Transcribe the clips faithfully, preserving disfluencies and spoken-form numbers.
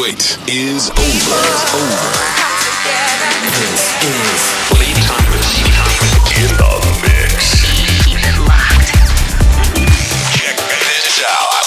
wait is over. Over. This is Playtime in the mix. Keep it locked. Check this out.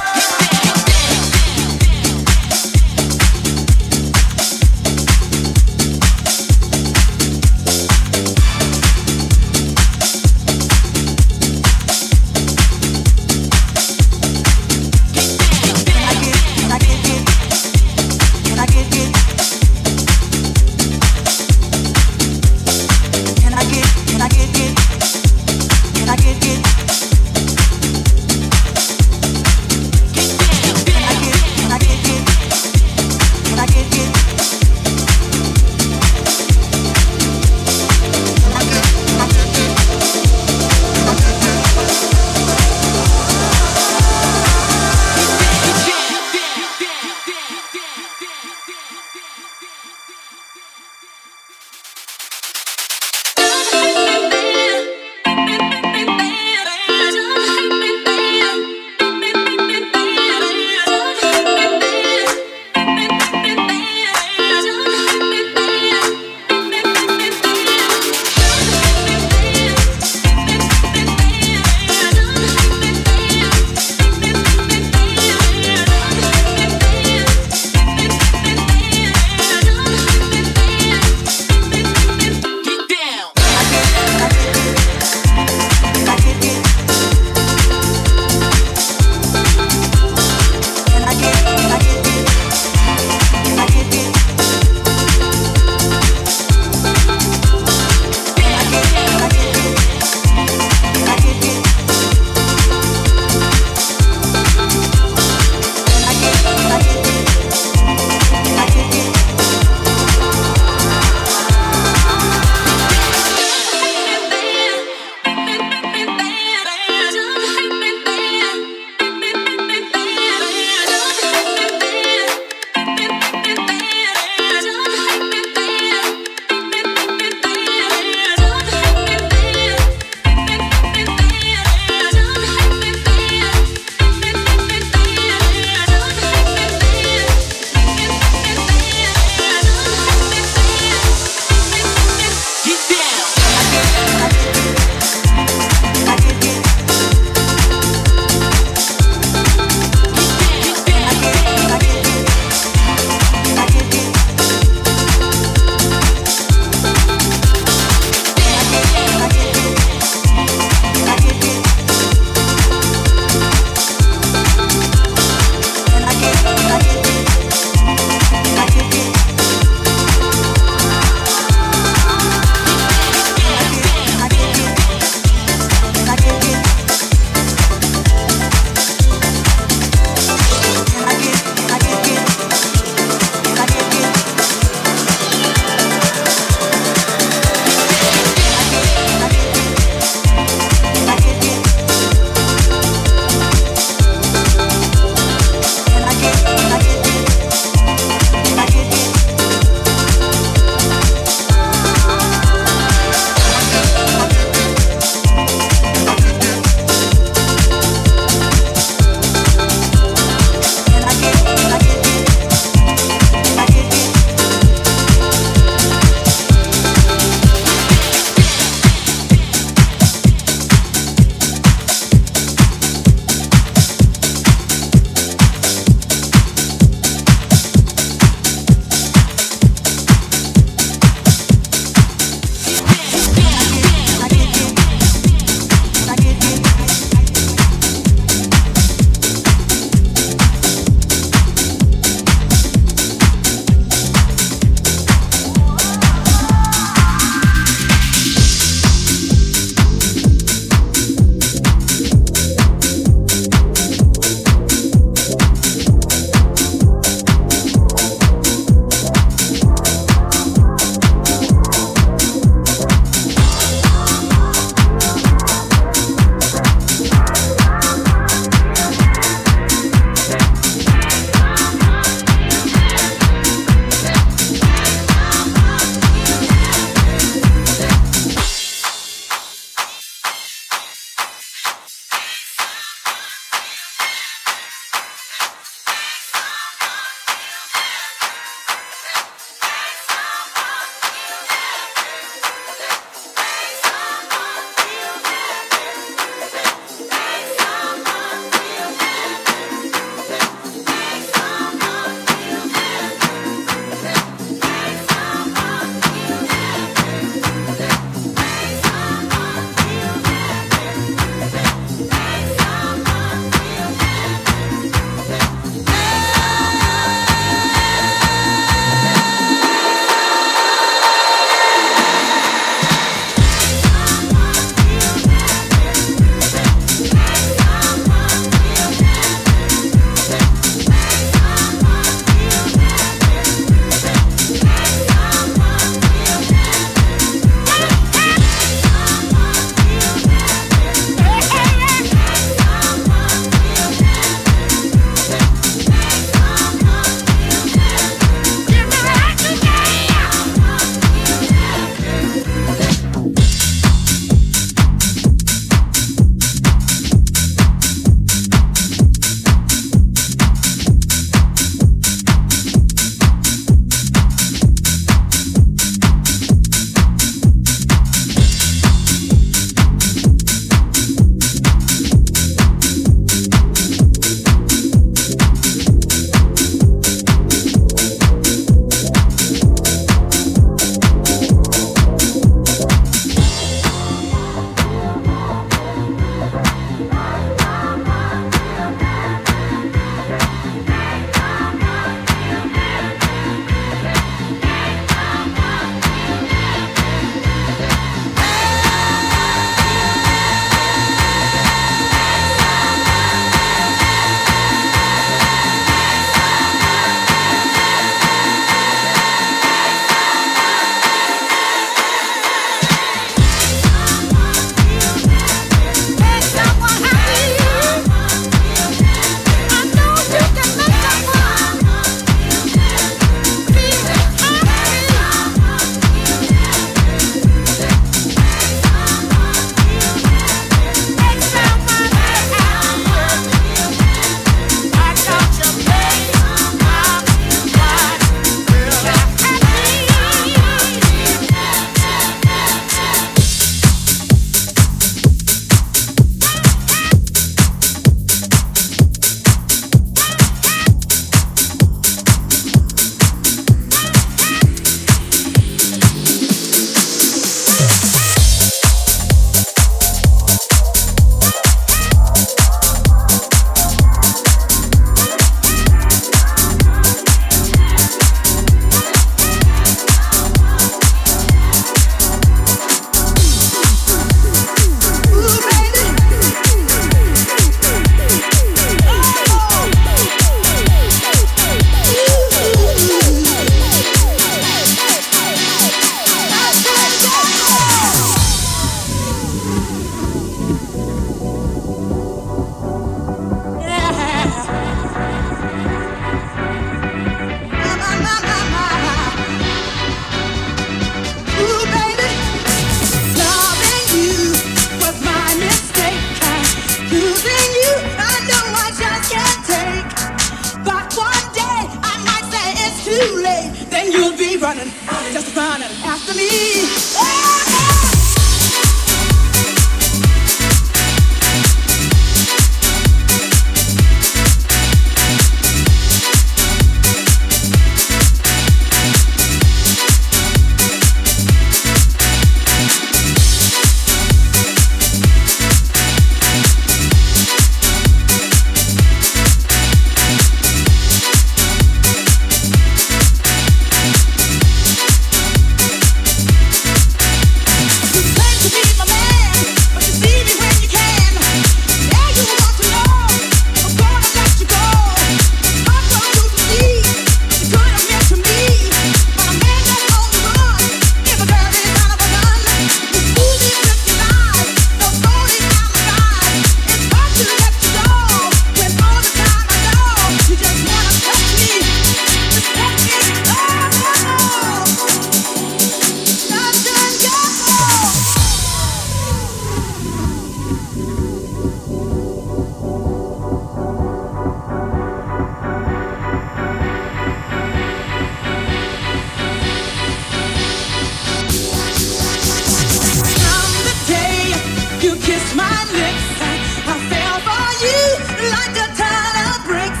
You kissed my lips. I fell for you like a ton of bricks.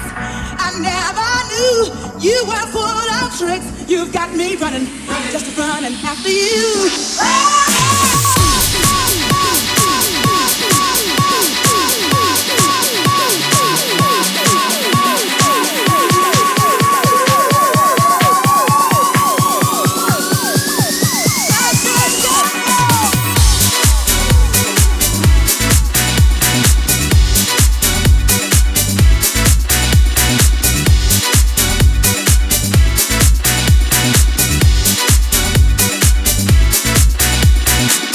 I never knew you were full of tricks. You've got me running, I'm just running after you. Oh! We'll be right back.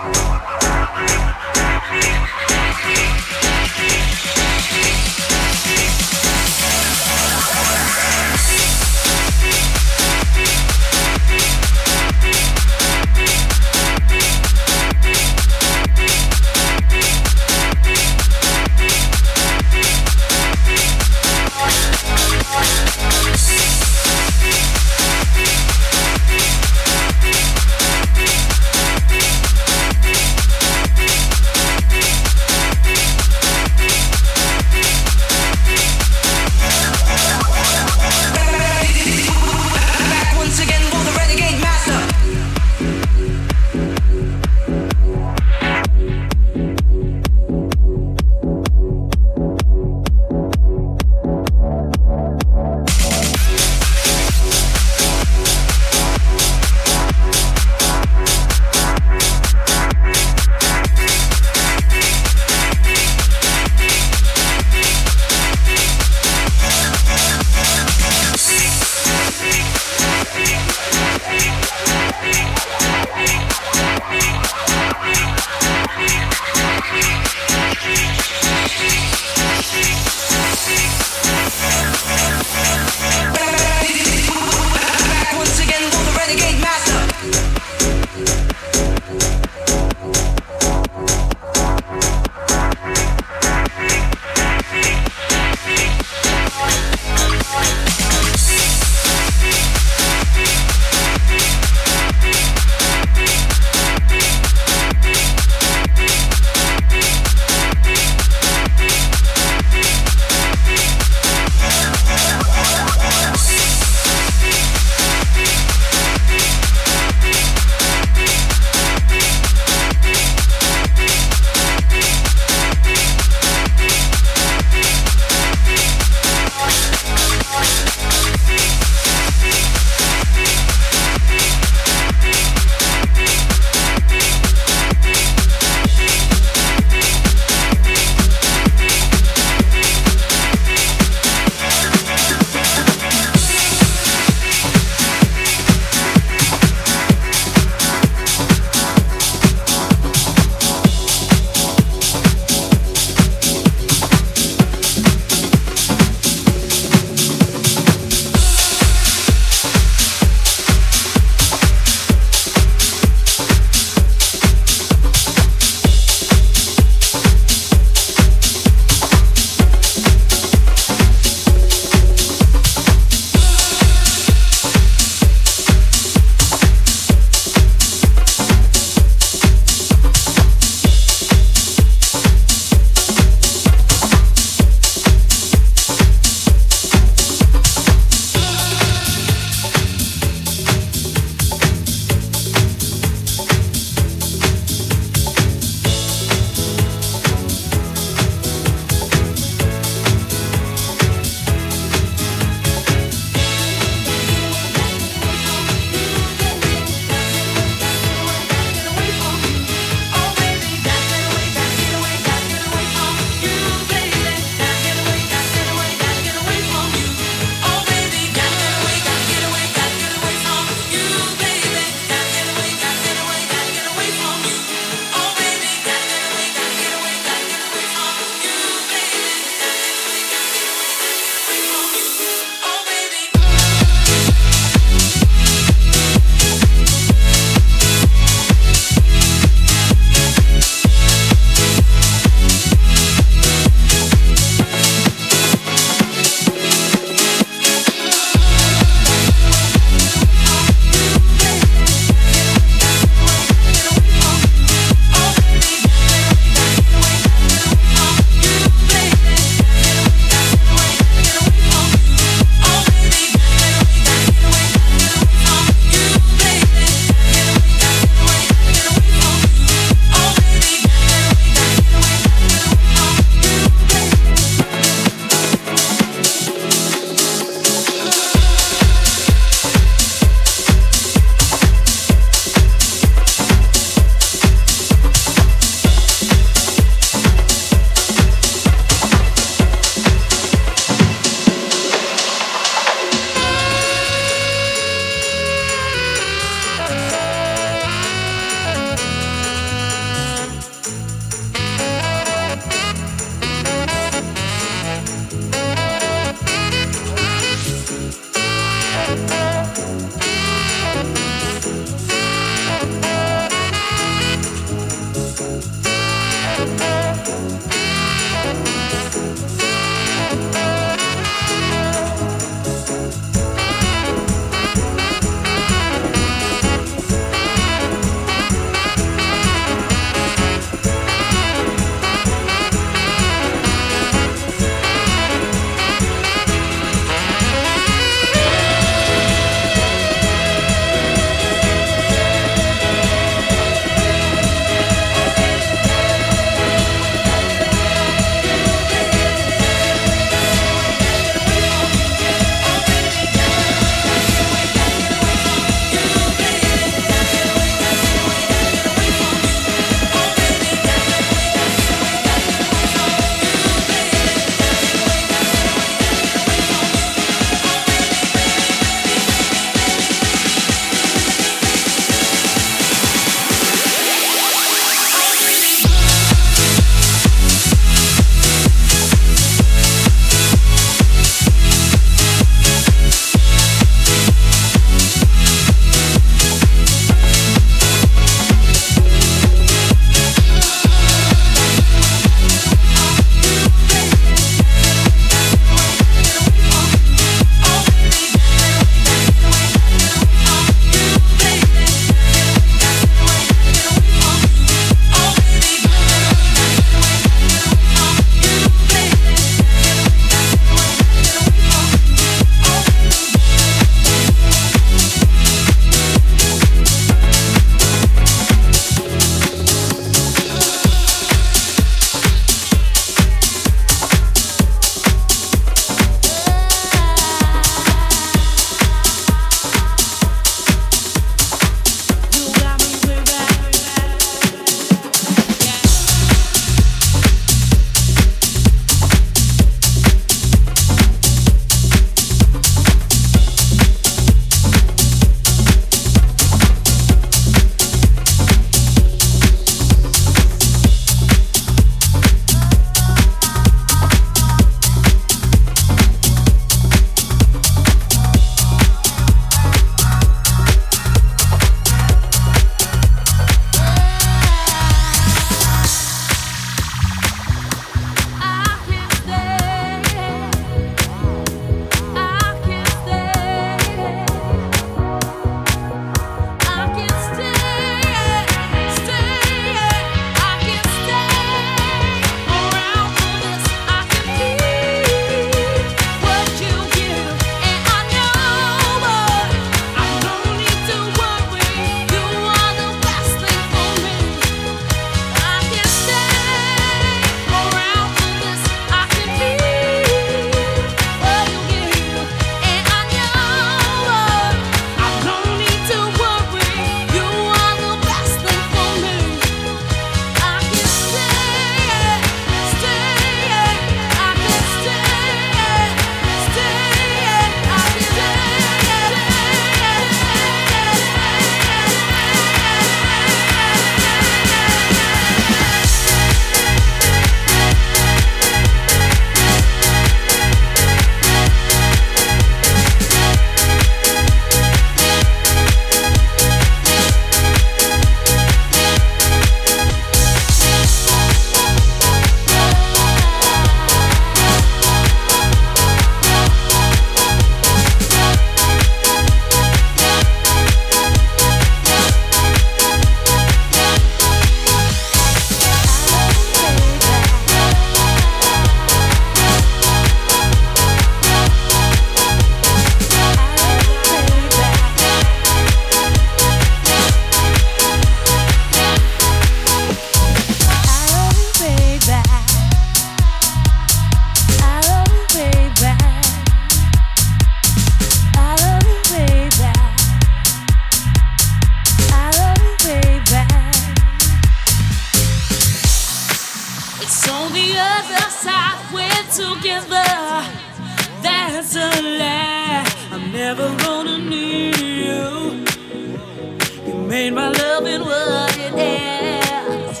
made my loving what it is.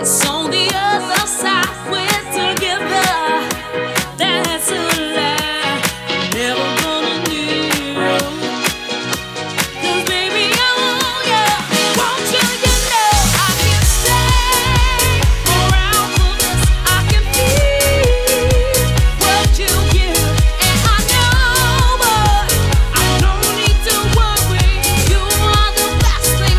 It's on the other side, we're together. That's a lie, I'm never gonna know. Cause baby, I want you. Won't you, you know I can stay around for this. I can feel what you give, and I know, but I don't need to worry. You are the best thing.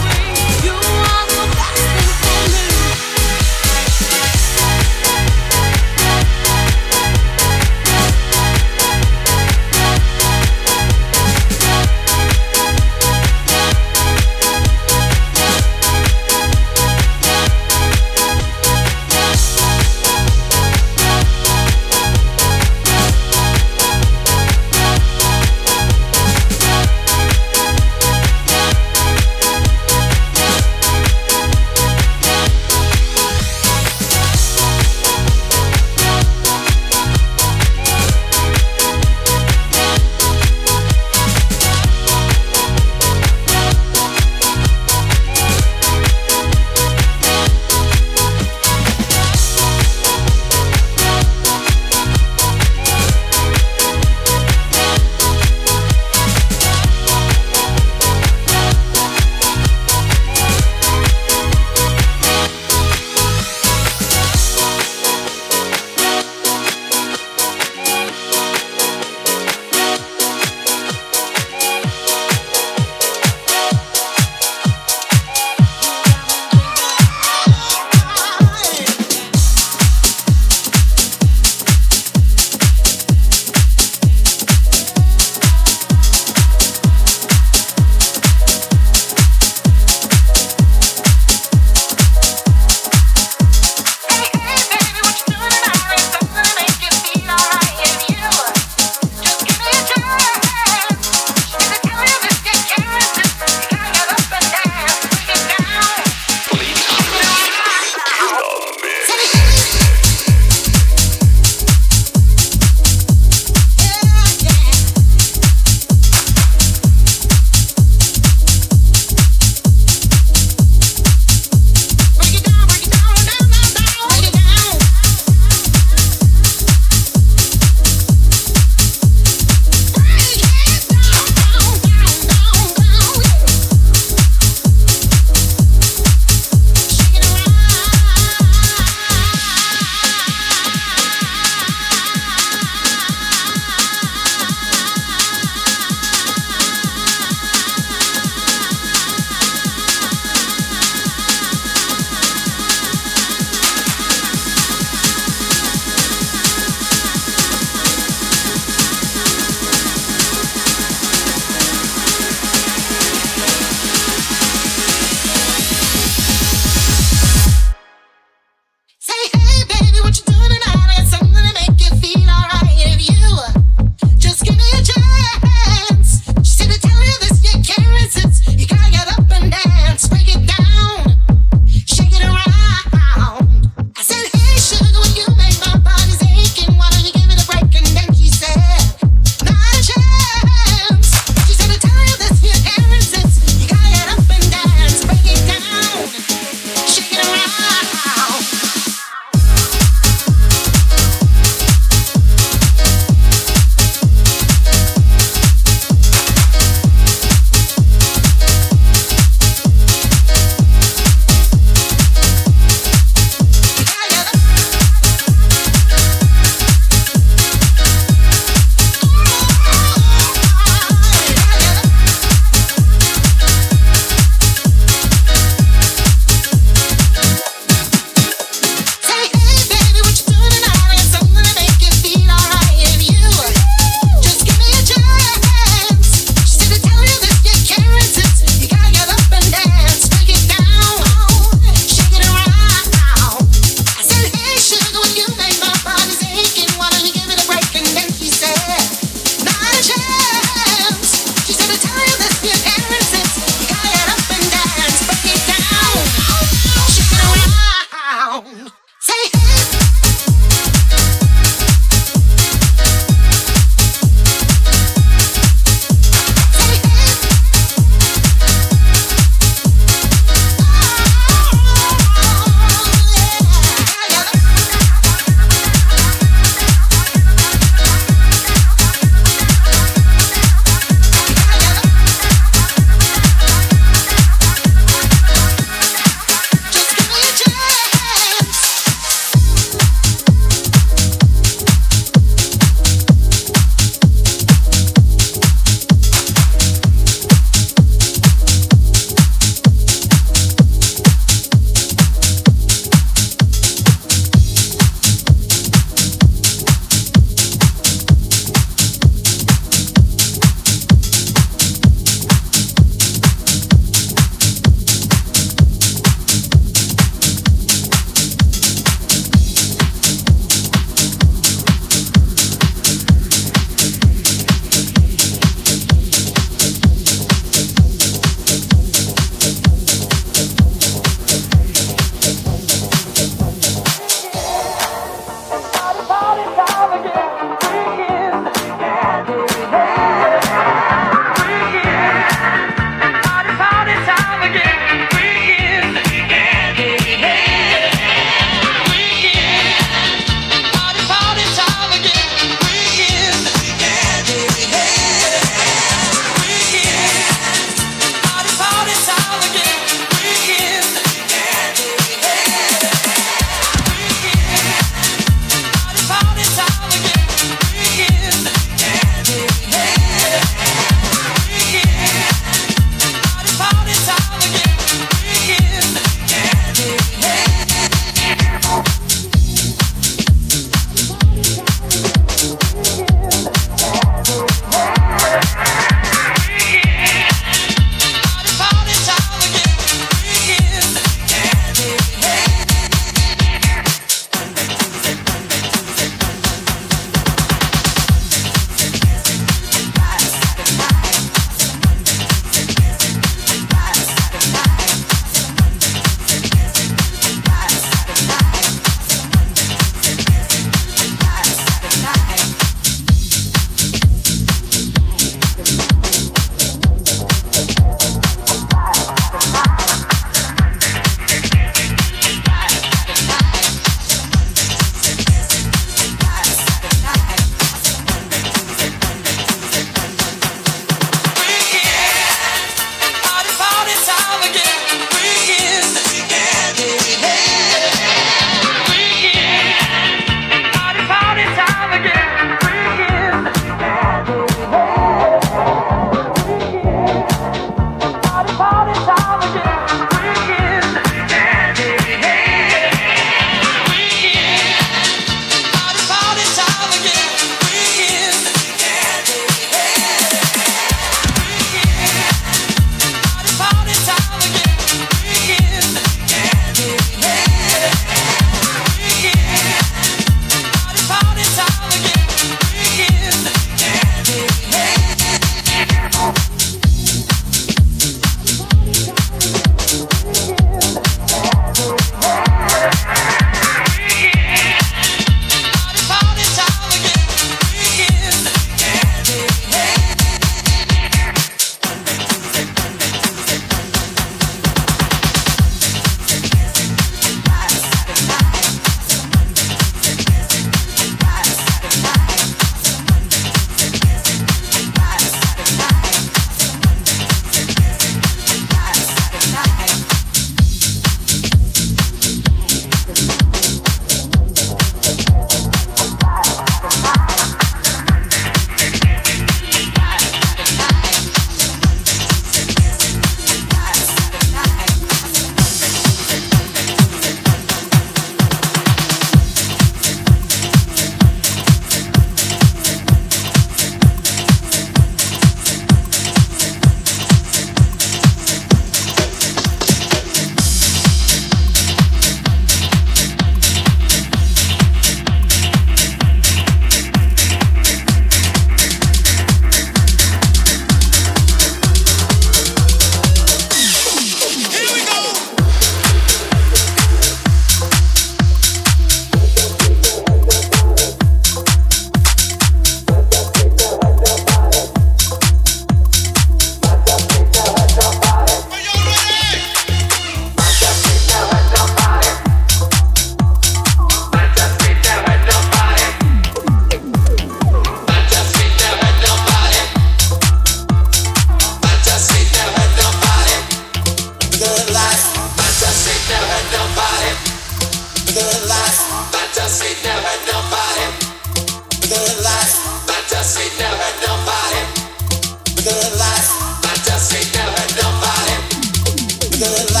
good life.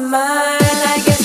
my mind, I guess.